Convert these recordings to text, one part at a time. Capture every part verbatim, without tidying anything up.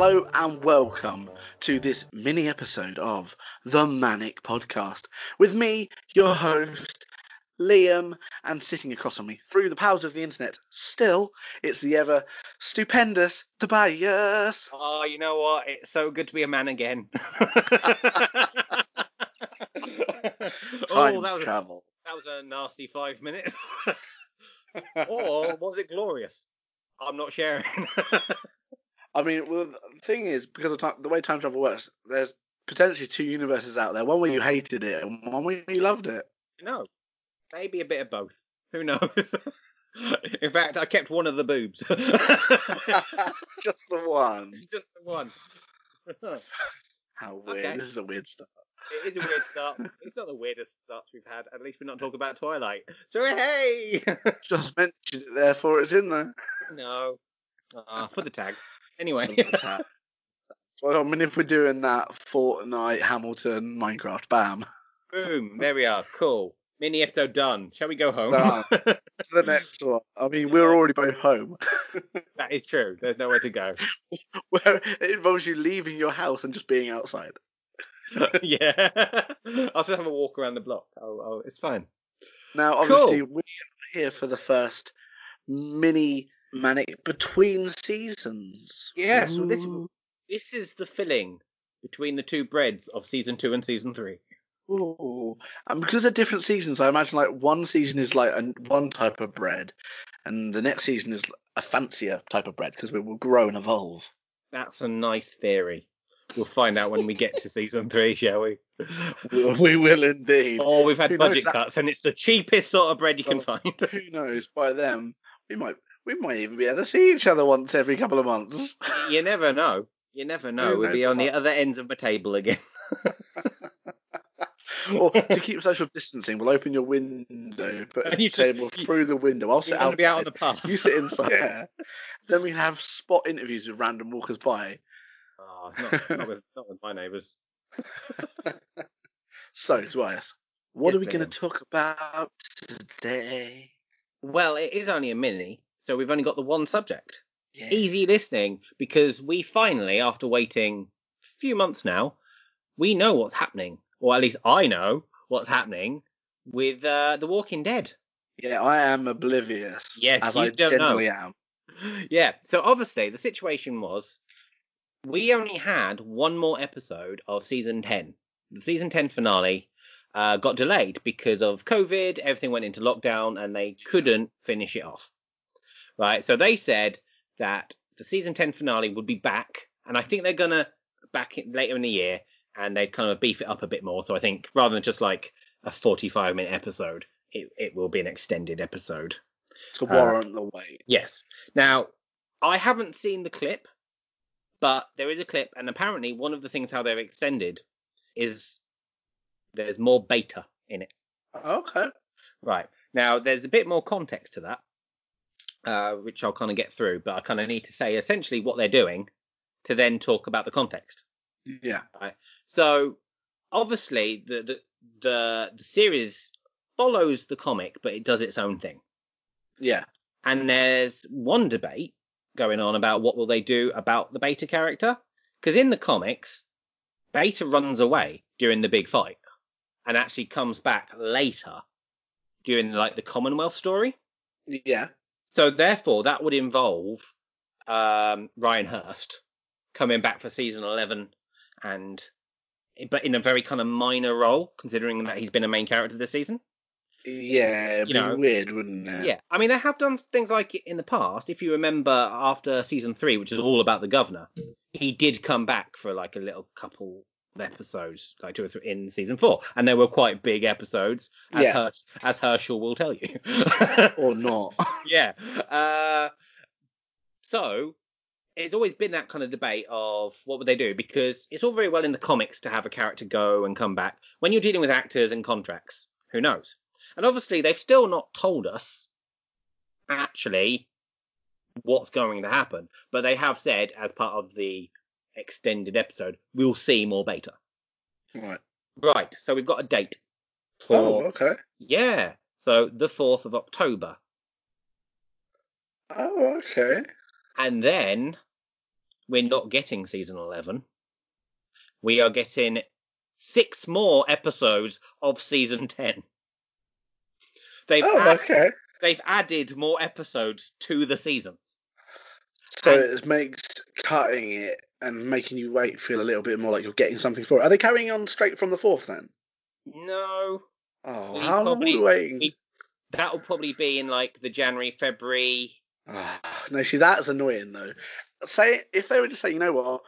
Hello and welcome to this mini episode of The Manic Podcast with me, your host, Liam, and sitting across from me through the powers of the internet still, it's the ever stupendous Tobias. Oh, you know what? It's so good to be a man again. Time oh, that was travel. A, that was a nasty five minutes. Or was it glorious? I'm not sharing. I mean, well, the thing is, because of time, the way time travel works, there's potentially two universes out there. One where you hated it and one where you loved it. No, maybe a bit of both. Who knows? In fact, I kept one of the boobs. Just the one. Just the one. How weird. Okay. This is a weird start. It is a weird start. It's not the weirdest starts we've had. At least we're not talking about Twilight. So, hey! Just mentioned it, therefore it's in there. No. Uh, for the tags. Anyway. Well, I mean, if we're doing that, Fortnite, Hamilton, Minecraft, bam. Boom. There we are. Cool. Mini episode done. Shall we go home? No, to the next one. I mean, we're already both home. That is true. There's nowhere to go. Well, it involves you leaving your house and just being outside. Yeah. I'll just have a walk around the block. Oh, oh it's fine. Now, obviously, cool. We're here for the first mini Manic between seasons. Yes, yeah, so this this is the filling between the two breads of season two and season three. Ooh, and because they're different seasons, I imagine like one season is like a, one type of bread, and the next season is a fancier type of bread because we will grow and evolve. That's a nice theory. We'll find out when we get to season three, shall we? We will indeed. Oh, we've had who budget cuts, that... and it's the cheapest sort of bread you well, can find. Who knows? By then, we might. We might even be able to see each other once every couple of months. You never know. You never know. We'll be on the other ends of the table again. Or to keep social distancing, we'll open your window, put your table just, through the window. I'll sit outside. You'll be out on the path. You sit inside. Yeah. Then we have spot interviews with random walkers by. Oh, not, not, with, not with my neighbours. So, Tobias, what yes, are we going to talk about today? Well, it is only a mini. So we've only got the one subject. Yeah. Easy listening, because we finally, after waiting a few months now, we know what's happening, or at least I know what's happening with uh, The Walking Dead. Yeah, I am oblivious. Yes, as you I don't generally know. am. Yeah, so obviously the situation was we only had one more episode of season ten. The season ten finale uh, got delayed because of COVID. Everything went into lockdown and they couldn't finish it off. Right, so they said that the season ten finale would be back, and I think they're going to back it later in the year, and they'd kind of beef it up a bit more. So I think rather than just like a forty-five minute episode, it, it will be an extended episode. To warrant uh, the wait. Yes. Now, I haven't seen the clip, but there is a clip, and apparently one of the things how they've extended is there's more Beta in it. Okay. Right. Now, there's a bit more context to that. Uh, which I'll kind of get through, but I kind of need to say essentially what they're doing to then talk about the context. Yeah. Right. So obviously the, the the the series follows the comic, but it does its own thing. Yeah. And there's one debate going on about what will they do about the Beta character, because in the comics, Beta runs away during the big fight and actually comes back later during like the Commonwealth story. Yeah. So, therefore, that would involve um, Ryan Hurst coming back for season eleven, and but in a very kind of minor role, considering that he's been a main character this season. Yeah, it'd you be know. weird, wouldn't it? Yeah, I mean, they have done things like it in the past. If you remember, after season three, which is all about the governor, he did come back for like a little couple of episodes, like two or three in season four, and they were quite big episodes, as, yeah. Hers- as Herschel will tell you, or not. Yeah. Uh, so it's always been that kind of debate of what would they do? Because it's all very well in the comics to have a character go and come back. When you're dealing with actors and contracts, who knows? And obviously they've still not told us actually what's going to happen. But they have said as part of the extended episode, we'll see more Beta. Right. Right. So we've got a date. For, oh, okay. Yeah. So the fourth of October. Oh, okay. And then we're not getting season eleven. We are getting six more episodes of season ten. They've oh, added, okay. They've added more episodes to the season. So and, it makes cutting it and making you wait feel a little bit more like you're getting something for it. Are they carrying on straight from the fourth then? No. Oh, we how probably, long are we waiting? We, that'll probably be in like the January, February. Oh, no, see, that's annoying though. Say if they were to say, you know what,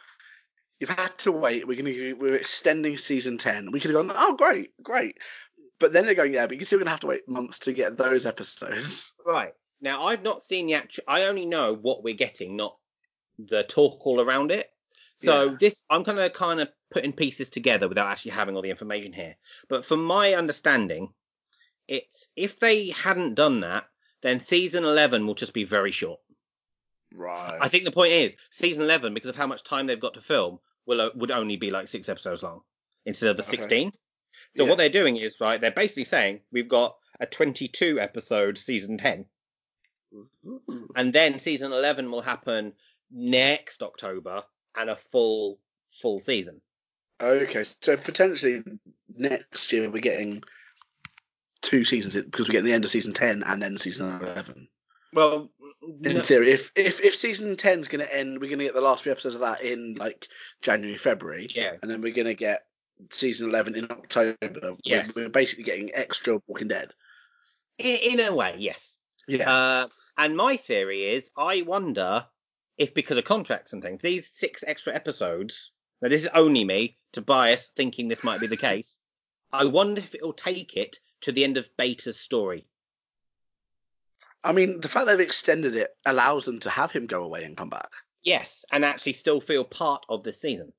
you've had to wait. We're going to we're extending season ten. We could have gone, oh great, great. But then they're going, yeah, but you're still going to have to wait months to get those episodes. Right. Now, I've not seen the actual... I only know what we're getting, not the talk all around it. So yeah. this, I'm kind of kind of putting pieces together without actually having all the information here. But from my understanding, it's if they hadn't done that, then season eleven will just be very short. Right. I think the point is, season eleven, because of how much time they've got to film, will would only be like six episodes long instead of the okay. sixteen. So yeah. what they're doing is, right, they're basically saying we've got a twenty-two episode season ten. Mm-hmm. And then season eleven will happen next October and a full full season. Okay, so potentially next year we're getting two seasons because we're getting the end of season ten and then season eleven. Well, in no. theory, if, if if season ten is going to end, we're going to get the last three episodes of that in like January, February. Yeah. And then we're going to get season eleven in October. Yes. We're, we're basically getting extra Walking Dead. In, in a way, yes. Yeah. Uh, and my theory is, I wonder if because of contracts and things, these six extra episodes, now this is only me, Tobias, thinking this might be the case, I wonder if it'll take it to the end of Beta's story. I mean, the fact they've extended it allows them to have him go away and come back. Yes, and actually still feel part of this season.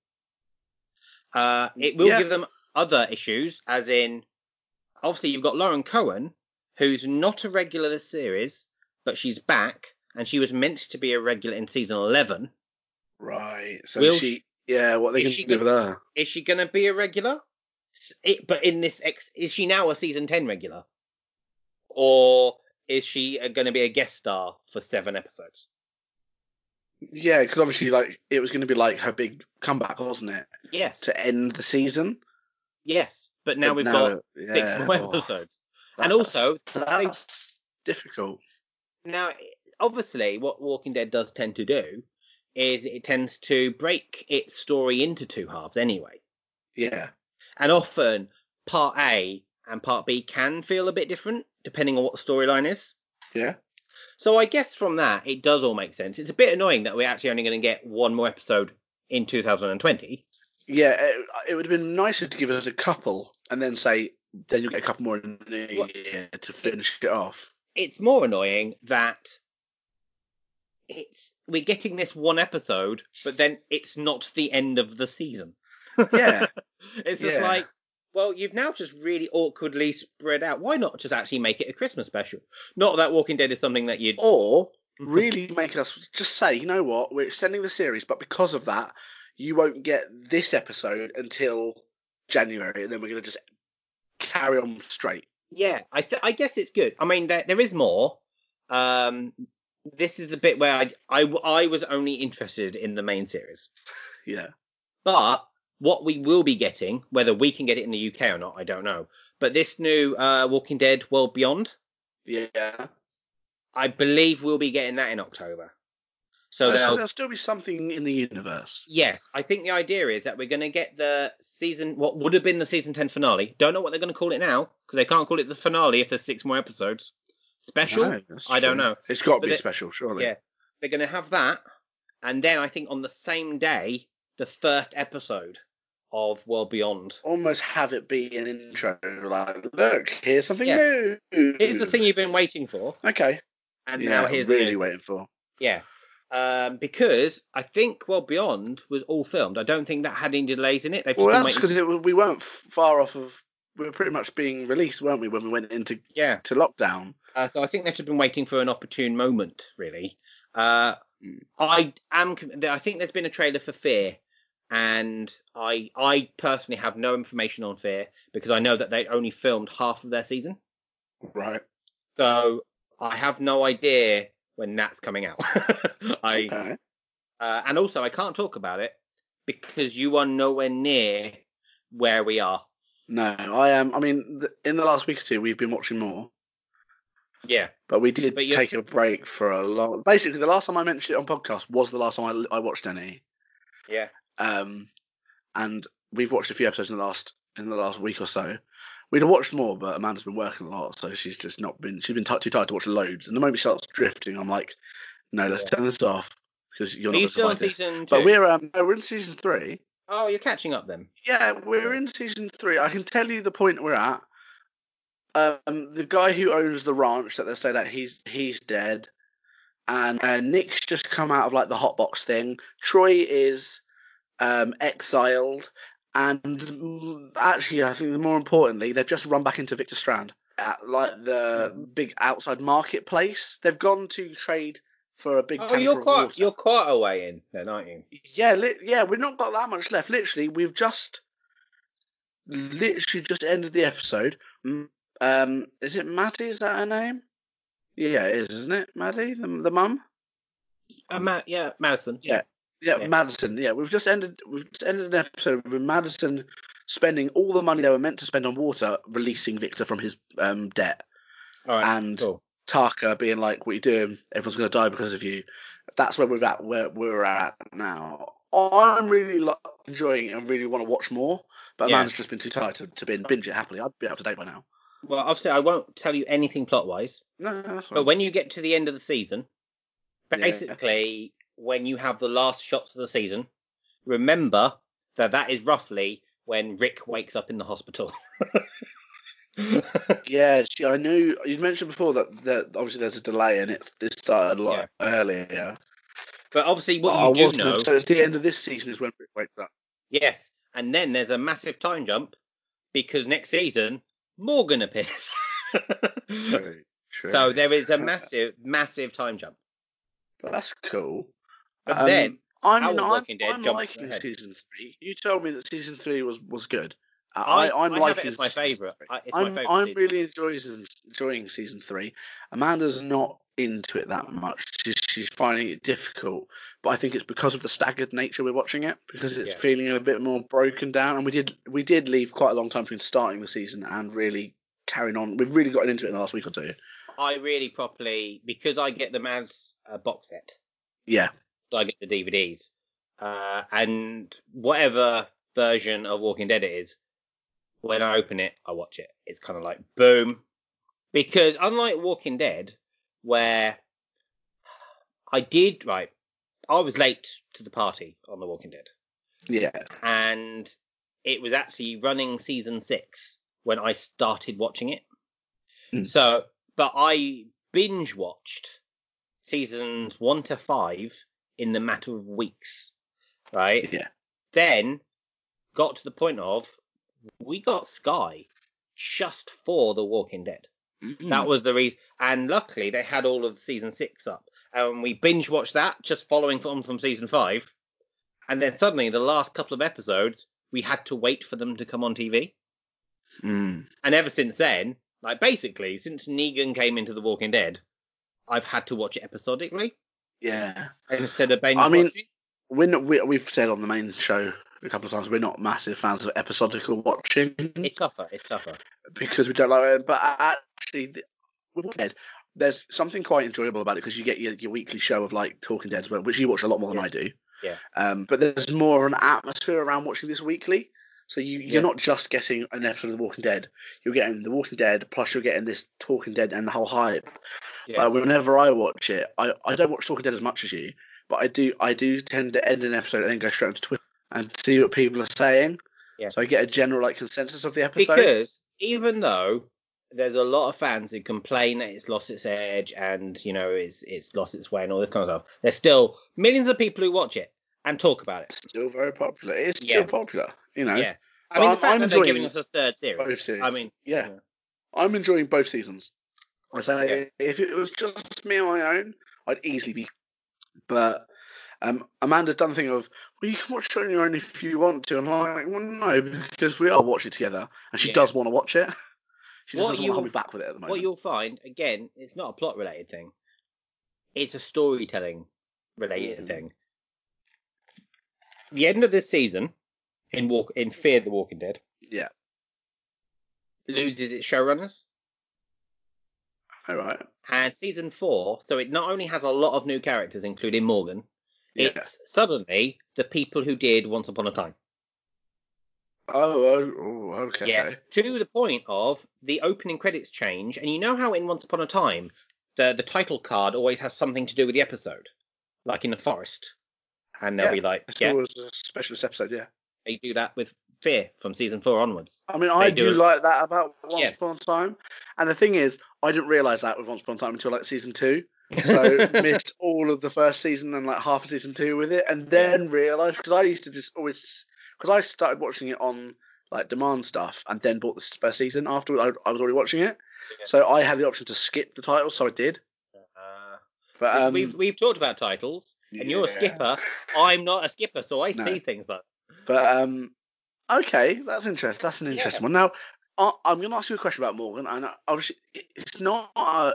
Uh, it will yeah. give them other issues, as in, obviously you've got Lauren Cohen, who's not a regular this series, but she's back, and she was meant to be a regular in season eleven. Right. So Will, is she, yeah, what are they going to do with her? Is she going to be a regular? It, but in this, ex, is she now a season ten regular? Or is she going to be a guest star for seven episodes? Yeah, because obviously, like, it was going to be like her big comeback, wasn't it? Yes. To end the season. Yes, but now but we've now, got yeah, six more oh. episodes. And that's, also, that's they, difficult. Now, obviously, what Walking Dead does tend to do is it tends to break its story into two halves anyway. Yeah. And often, part A and part B can feel a bit different, depending on what the storyline is. Yeah. So I guess from that, it does all make sense. It's a bit annoying that we're actually only going to get one more episode in two thousand twenty. Yeah, it, it would have been nicer to give us a couple and then say... Then you'll get a couple more in the new year to finish it off. It's more annoying that it's we're getting this one episode, but then it's not the end of the season. Yeah. It's just yeah. like, well, you've now just really awkwardly spread out. Why not just actually make it a Christmas special? Not that Walking Dead is something that you'd... Or really make us just say, you know what, we're extending the series, but because of that, you won't get this episode until January, and then we're going to just... carry on straight. Yeah, I th- I guess it's good. I mean, there there is more. Um, this is the bit where I, I, I was only interested in the main series. Yeah. But what we will be getting, whether we can get it in the U K or not, I don't know. But this new uh, Walking Dead World Beyond. Yeah. I believe we'll be getting that in October. So, oh, so there'll still be something in the universe. Yes, I think the idea is that we're going to get the season, what would have been the season ten finale. Don't know what they're going to call it now, because they can't call it the finale if there's six more episodes. Special? No, I don't know. It's got to be special, surely. Yeah, they're going to have that. And then I think on the same day, the first episode of World Beyond. Almost have it be an intro, like, look, here's something yes. new. Here's the thing you've been waiting for. Okay. And yeah, now here's really the new. Waiting for. Yeah. Um, because I think World Beyond was all filmed. I don't think that had any delays in it. They've well, that's because making... we weren't far off of... We were pretty much being released, weren't we, when we went into yeah. to lockdown? Uh, so I think they've just been waiting for an opportune moment, really. Uh, mm. I am. I think there's been a trailer for Fear, and I I personally have no information on Fear, because I know that they only filmed half of their season. Right. So I have no idea... when that's coming out. I okay. Uh, and also, I can't talk about it because you are nowhere near where we are. No, I am. Um, I mean, th- in the last week or two, we've been watching more. Yeah. But we did but take a break for a long... Basically, the last time I mentioned it on podcast was the last time I, I watched any. Yeah. Um, and we've watched a few episodes in the last in the last week or so. We'd have watched more, but Amanda's been working a lot, so she's just not been... She's been t- too tired to watch loads. And the moment she starts drifting, I'm like, no, let's yeah. turn this off, because you're Are not you going to find this. But we're, um, we're in season three. Oh, you're catching up then. Yeah, we're in season three. I can tell you the point we're at. Um, the guy who owns the ranch that they stayed at, he's he's dead, and uh, Nick's just come out of like the hotbox thing. Troy is um, exiled, and actually, I think more importantly, they've just run back into Victor Strand at like the mm-hmm. big outside marketplace. They've gone to trade for a big. Oh, you're quite water. you're quite a way in then, aren't you? Yeah, li- yeah, we've not got that much left. Literally, we've just literally just ended the episode. Mm. Um, is it Maddie? Is that her name? Yeah, it is, isn't it? Maddie, the, the mum. Uh, Ma- yeah, Madison. Yeah. yeah, yeah, Madison. Yeah, we've just ended. We've just ended an episode with Madison spending all the money they were meant to spend on water, releasing Victor from his um, debt, all right, and cool. Taka being like, "What are you doing? Everyone's going to die because of you." That's where we're at. Where we're at now. I'm really like, enjoying it and really want to watch more, but yeah. Amanda's just been too tired to, to binge it happily. I'd be up to date by now. Well, obviously, I won't tell you anything plot-wise. No, no, that's fine. But when you get to the end of the season, basically, yeah. when you have the last shots of the season, remember that that is roughly when Rick wakes up in the hospital. yeah, see, I knew... You mentioned before that, that obviously there's a delay and it, it started a lot yeah. earlier. But obviously, what oh, you I do know... So it's the end of this season is when Rick wakes up. Yes, and then there's a massive time jump because next season... Morgan appears. true, true. So there is a massive, massive time jump. That's cool. But um, then I'm, I'm, I'm liking ahead. season three. You told me that season three was, was good. Uh, I, I I'm I liking it's my favourite. I'm my I'm really enjoying enjoying season three. Amanda's not into it that much. She's, she's finding it difficult, but I think it's because of the staggered nature we're watching it, because it's yeah. feeling a bit more broken down. And we did we did leave quite a long time between starting the season and really carrying on. We've really gotten into it in the last week or two. I really properly, because I get the Mavs uh, box set. Yeah, so I get the D V Ds uh, and whatever version of Walking Dead it is. When I open it, I watch it. It's kind of like boom, because unlike Walking Dead, where I did right, I was late to the party on The Walking Dead. Yeah, and it was actually running season six when I started watching it. Mm. So, but I binge watched seasons one to five in the matter of weeks. Right. Yeah. Then got to the point of. We got Sky just for The Walking Dead. Mm-hmm. That was the reason. And luckily, they had all of season six up. And we binge watched that, just following from, from season five. And then suddenly, the last couple of episodes, we had to wait for them to come on T V. Mm. And ever since then, like basically, since Negan came into The Walking Dead, I've had to watch it episodically. Yeah. Instead of binge watching. I mean, we're not, we, we've said on the main show... a couple of times, we're not massive fans of episodical watching. It's tougher, it's tougher. Because we don't like it. But actually, there's something quite enjoyable about it because you get your, your weekly show of like Talking Dead, which you watch a lot more than yeah. I do. Yeah. Um, but there's more of an atmosphere around watching this weekly. So you, you're yeah. not just getting an episode of The Walking Dead. You're getting The Walking Dead, plus you're getting this Talking Dead and the whole hype. Yes. Uh, whenever I watch it, I, I don't watch Talking Dead as much as you, but I do I do tend to end an episode and then go straight into Twitter. And see what people are saying. Yeah. So I get a general like consensus of the episode. Because even though there's a lot of fans who complain that it's lost its edge and, you know, it's, it's lost its way and all this kind of stuff, there's still millions of people who watch it and talk about it. It's still very popular. It's still yeah. popular, you know. Yeah. I mean, but the fact I'm that they're giving us a third series. series. I mean, yeah. yeah. I'm enjoying both seasons. I say, yeah. if it was just me on my own, I'd easily be. But. Um, Amanda's done the thing of, well, you can watch it on your own if you want to. And I'm like, well, no, because we are watching it together. And she yeah. does want to watch it. She just what doesn't want to hold me back with it at the moment. What you'll find, again, it's not a plot-related thing. It's a storytelling-related mm. thing. the end of this season in walk in Fear the Walking Dead. Yeah. Loses its showrunners. All right. And season four, so it not only has a lot of new characters, including Morgan, yeah. it's suddenly the people who did Once Upon a Time. Oh, oh, oh, okay. Yeah, to the point of the opening credits change, and you know how in Once Upon a Time, the, the title card always has something to do with the episode, like in the forest. And they'll yeah, be like, it's yeah. always a specialist episode, yeah. They do that with Fear from season four onwards. I mean, I they do, do like that about Once yes. Upon a Time. And the thing is, I didn't realise that with Once Upon a Time until like season two. So missed all of the first season and like half of season two with it. And then yeah. realised, because I used to just always... Because I started watching it on like demand stuff, and then bought the first season. Afterwards, I, I was already watching it, yeah. so I had the option to skip the title, so I did. Uh, but um, we've we've talked about titles, and yeah. you're a skipper. I'm not a skipper, so I no. see things like. But um, okay, that's interesting. That's an interesting yeah. one. Now, I, I'm going to ask you a question about Morgan, and obviously, it's not. A,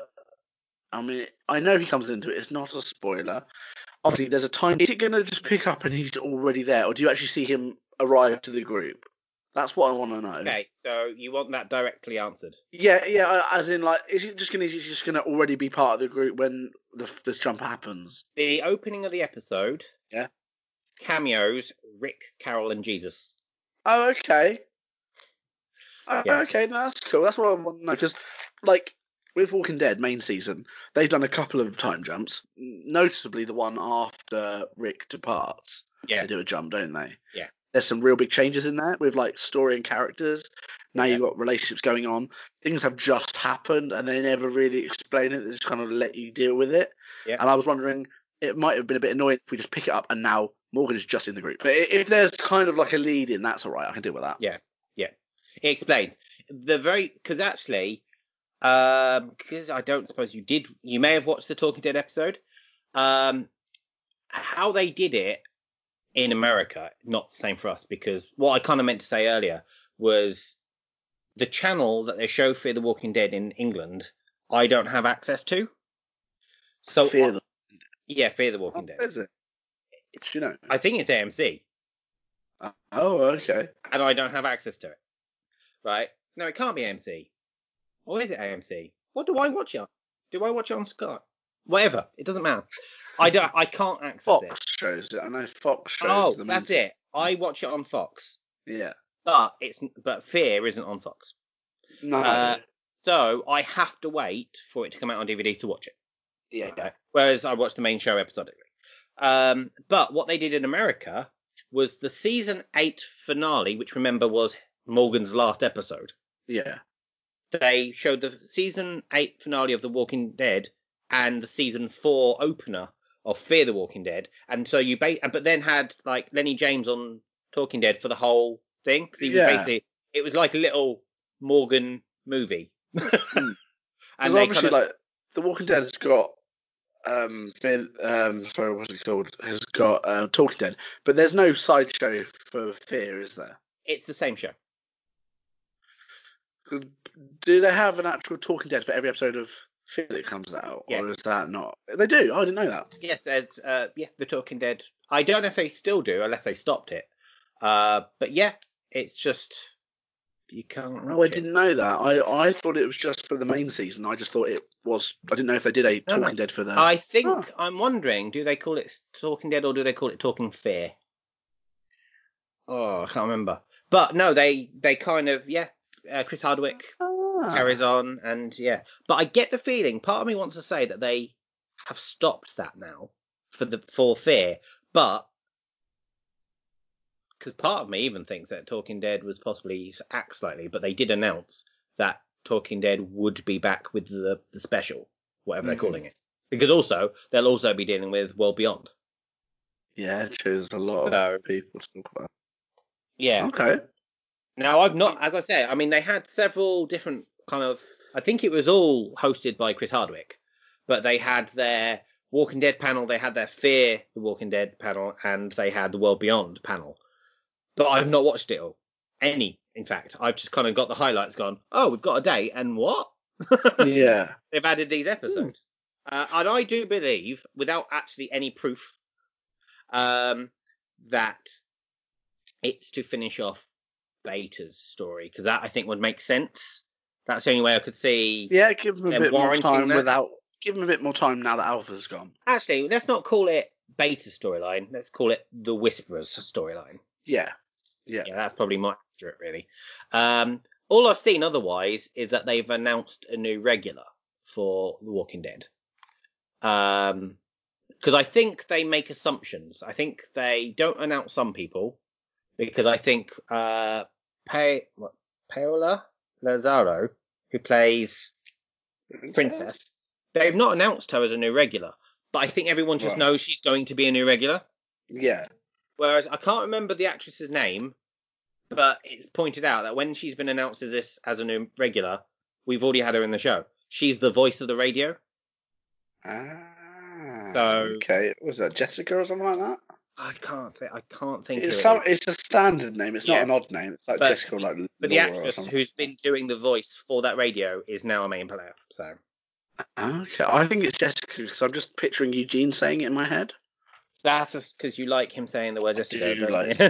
I mean, I know he comes into it. It's not a spoiler. Obviously, there's a time. Is it going to just pick up and he's already there, or do you actually see him arrive to the group? That's what I want to know. Okay, so you want that directly answered? Yeah, yeah. As in, like, is it just going to just going to already be part of the group when the the jump happens? The opening of the episode. Yeah. Cameos: Rick, Carol, and Jesus. Oh, okay. Yeah. Okay, no, that's cool. That's what I want to know, because, like, with Walking Dead main season, they've done a couple of time jumps. Noticeably, the one after Rick departs. Yeah. They do a jump, don't they? Yeah. There's some real big changes in there with like story and characters. Now yeah. you've got relationships going on. Things have just happened and they never really explain it. They just kind of let you deal with it. Yeah. And I was wondering, it might have been a bit annoying if we just pick it up and now Morgan is just in the group. But if there's kind of like a lead in, that's all right. I can deal with that. Yeah. Yeah. It explains. The very, because actually, um, because I don't suppose you did, you may have watched the Talking Dead episode. Um, how they did it in America, not the same for us, because what I kind of meant to say earlier was the channel that they show Fear the Walking Dead in England, I don't have access to. So Fear I, the yeah, Fear the Walking Dead. Is it? Do you know? I think it's A M C. Uh, oh, okay. And I don't have access to it. Right? No, it can't be A M C. Or is it A M C? What do I watch it on? Do I watch it on Sky? Whatever. It doesn't matter. I don't. I can't access Fox it. Fox shows it. I know Fox shows. Oh, the that's it. I watch it on Fox. Yeah, but it's but Fear isn't on Fox. No. Uh, so I have to wait for it to come out on D V D to watch it. Yeah. Okay. Whereas I watch the main show episodically. Um, but what they did in America was the season eight finale, which remember was Morgan's last episode. Yeah. They showed the season eight finale of The Walking Dead and the season four opener of Fear the Walking Dead, and so you ba- but then had like Lenny James on Talking Dead for the whole thing, because he was yeah. basically it was like a little Morgan movie. And obviously, kinda... like The Walking Dead has got um, Fear, um sorry, what's it called? Has got uh, Talking Dead, but there's no sideshow for Fear, is there? It's the same show. Do they have an actual Talking Dead for every episode of Fear that comes out, yes. or is that not? They do. Oh, I didn't know that. Yes, it's, uh, yeah, the Talking Dead. I don't know if they still do, unless they stopped it. Uh, but yeah, it's just you can't. Oh, I it. didn't know that. I, I thought it was just for the main season. I just thought it was. I didn't know if they did a Talking no, no. Dead for the. I think oh. I'm wondering. Do they call it Talking Dead or do they call it Talking Fear? Oh, I can't remember. But no, they they kind of yeah. Uh, Chris Hardwick ah. carries on, and yeah, but I get the feeling. Part of me wants to say that they have stopped that now for the for Fear, but because part of me even thinks that Talking Dead was possibly axed slightly, but they did announce that Talking Dead would be back with the the special, whatever mm-hmm. they're calling it, because also they'll also be dealing with World Beyond. Yeah, there's a lot so, of people to think about. Yeah. Okay. Now, I've not, as I say, I mean, they had several different kind of, I think it was all hosted by Chris Hardwick, but they had their Walking Dead panel, they had their Fear the Walking Dead panel, and they had the World Beyond panel. But I've not watched it all. Any, in fact. I've just kind of got the highlights gone, oh, we've got a day, and what? Yeah. They've added these episodes. Hmm. Uh, and I do believe, without actually any proof, um, that it's to finish off Beta's story, because that I think would make sense. That's the only way I could see. Yeah, give them a bit more time that. without. Give them a bit more time now that Alpha's gone. Actually, let's not call it Beta storyline. Let's call it the Whisperers storyline. Yeah, yeah, yeah. That's probably my accurate, really. Um, all I've seen otherwise is that they've announced a new regular for The Walking Dead. Um, because I think they make assumptions. I think they don't announce some people because I think uh, pa- what, Paola Lazaro, who plays Princess. Princess, they've not announced her as a new regular, but I think everyone just right. knows she's going to be a new regular. Yeah. Whereas I can't remember the actress's name, but it's pointed out that when she's been announced as this as a new regular, we've already had her in the show. She's the voice of the radio. Ah. So, okay. Was that Jessica or something like that? I can't think. I can't think. It's of some. It. It's a standard name. It's yeah. not an odd name. It's like but, Jessica, or like Laura. But the actress who's been doing the voice for that radio is now a main player. So. Okay, I think it's Jessica because I'm just picturing Eugene saying it in my head. That's because you like him saying the word Jessica. Do like,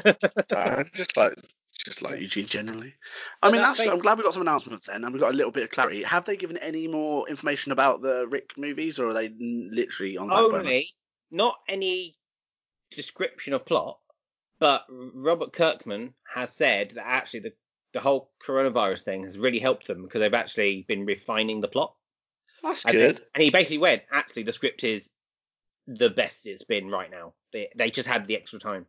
I just like, just like Eugene generally. I but mean, that's. that's I'm glad we got some announcements then, and we got a little bit of clarity. Have they given any more information about the Rick movies, or are they literally on? Only not any description of plot, but Robert Kirkman has said that actually the the whole coronavirus thing has really helped them because they've actually been refining the plot. That's and good. They, and he basically went, actually, the script is the best it's been right now. They, they just had the extra time.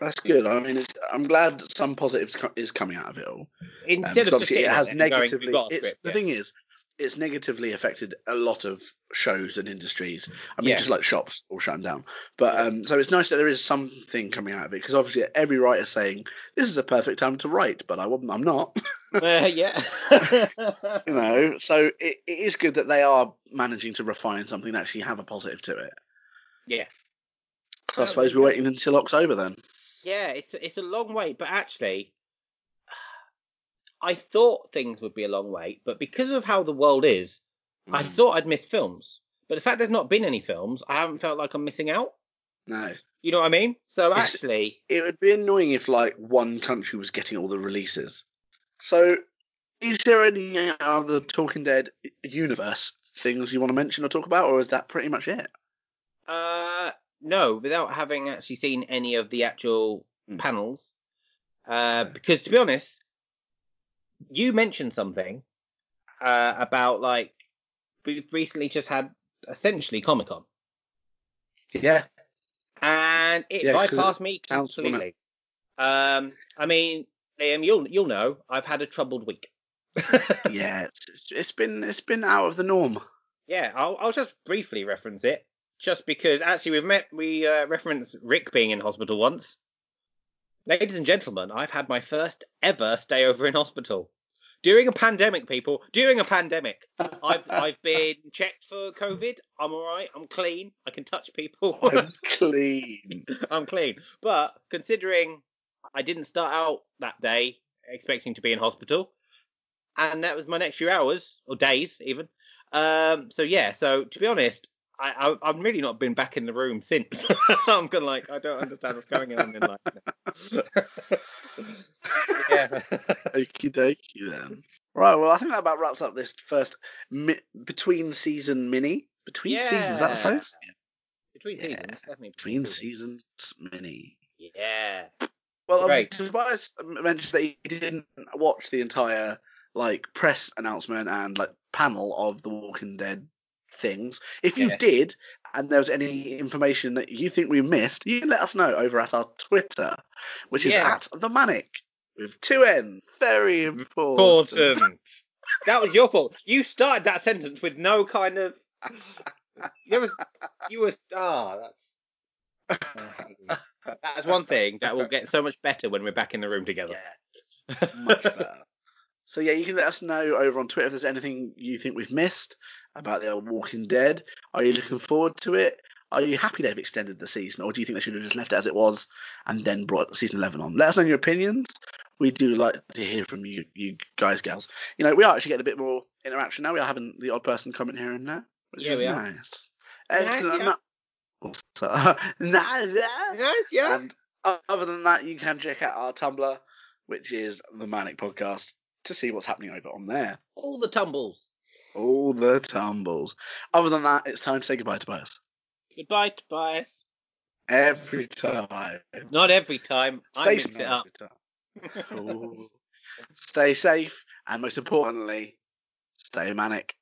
That's good. I mean, it's, I'm glad some positives co- is coming out of it all. Instead um, of just it has negatively. Going, it's, script, the yeah. thing is, it's negatively affected a lot of shows and industries. I mean, yeah. just like shops all shutting down. But um, so it's nice that there is something coming out of it because obviously every writer's saying this is a perfect time to write, but I, I'm not. uh, yeah. You know, so it, it is good that they are managing to refine something and actually have a positive to it. Yeah. So I suppose we're waiting until October then. Yeah, it's it's a long wait, but actually. I thought things would be a long wait, but because of how the world is, mm. I thought I'd miss films. But the fact there's not been any films, I haven't felt like I'm missing out. No. You know what I mean? So it's, actually... It would be annoying if, like, one country was getting all the releases. So, is there any other Talking Dead universe things you want to mention or talk about, or is that pretty much it? Uh, no, without having actually seen any of the actual mm. panels. Uh, because, to be honest... You mentioned something uh, about, like, we've recently just had, essentially, Comic-Con. Yeah. And it yeah, bypassed it me completely. Um, I mean, Liam, you'll you'll know, I've had a troubled week. yeah, it's, it's been it's been out of the norm. Yeah, I'll I'll just briefly reference it, just because, actually, we've met, we uh, referenced Rick being in hospital once. Ladies and gentlemen, I've had my first ever stay over in hospital. During a pandemic, people. During a pandemic. I've I've been checked for COVID. I'm all right. I'm clean. I can touch people. I'm clean. I'm clean. But considering I didn't start out that day expecting to be in hospital, and that was my next few hours, or days even. Um, so, yeah. So, to be honest, I, I, I've really not been back in the room since. I'm kind of like, I don't understand what's going on in life now. yeah. Okie dokie then. Right, well, I think that about wraps up this first mi- between-season mini. Between yeah. seasons, is that the first? Yeah. Between yeah. seasons, definitely. Between, between seasons. seasons mini. Yeah. Well, um, Tobias mentioned that he didn't watch the entire, like, press announcement and, like, panel of The Walking Dead things. If you yeah. did, and there was any information that you think we missed, you can let us know over at our Twitter, which is yeah. at The Manic with two N's. Very important. important. That was your fault. You started that sentence with no kind of. There was you were ah. That's that's one thing that will get so much better when we're back in the room together. Yeah. Much better. So, yeah, you can let us know over on Twitter if there's anything you think we've missed about The Walking Dead. Are you looking forward to it? Are you happy they've extended the season, or do you think they should have just left it as it was and then brought season eleven on? Let us know your opinions. We do like to hear from you, you guys, gals. You know, we are actually getting a bit more interaction now. We are having the odd person comment here and there, which yeah, is nice. Excellent. Nice, yeah. And, other than that, you can check out our Tumblr, which is The Manic Podcast, to see what's happening over on there. All the tumbles. All the tumbles. Other than that, it's time to say goodbye, Tobias. Goodbye, Tobias. Every time. Not every time. Stay I mix it up. Stay safe, and most importantly, stay manic.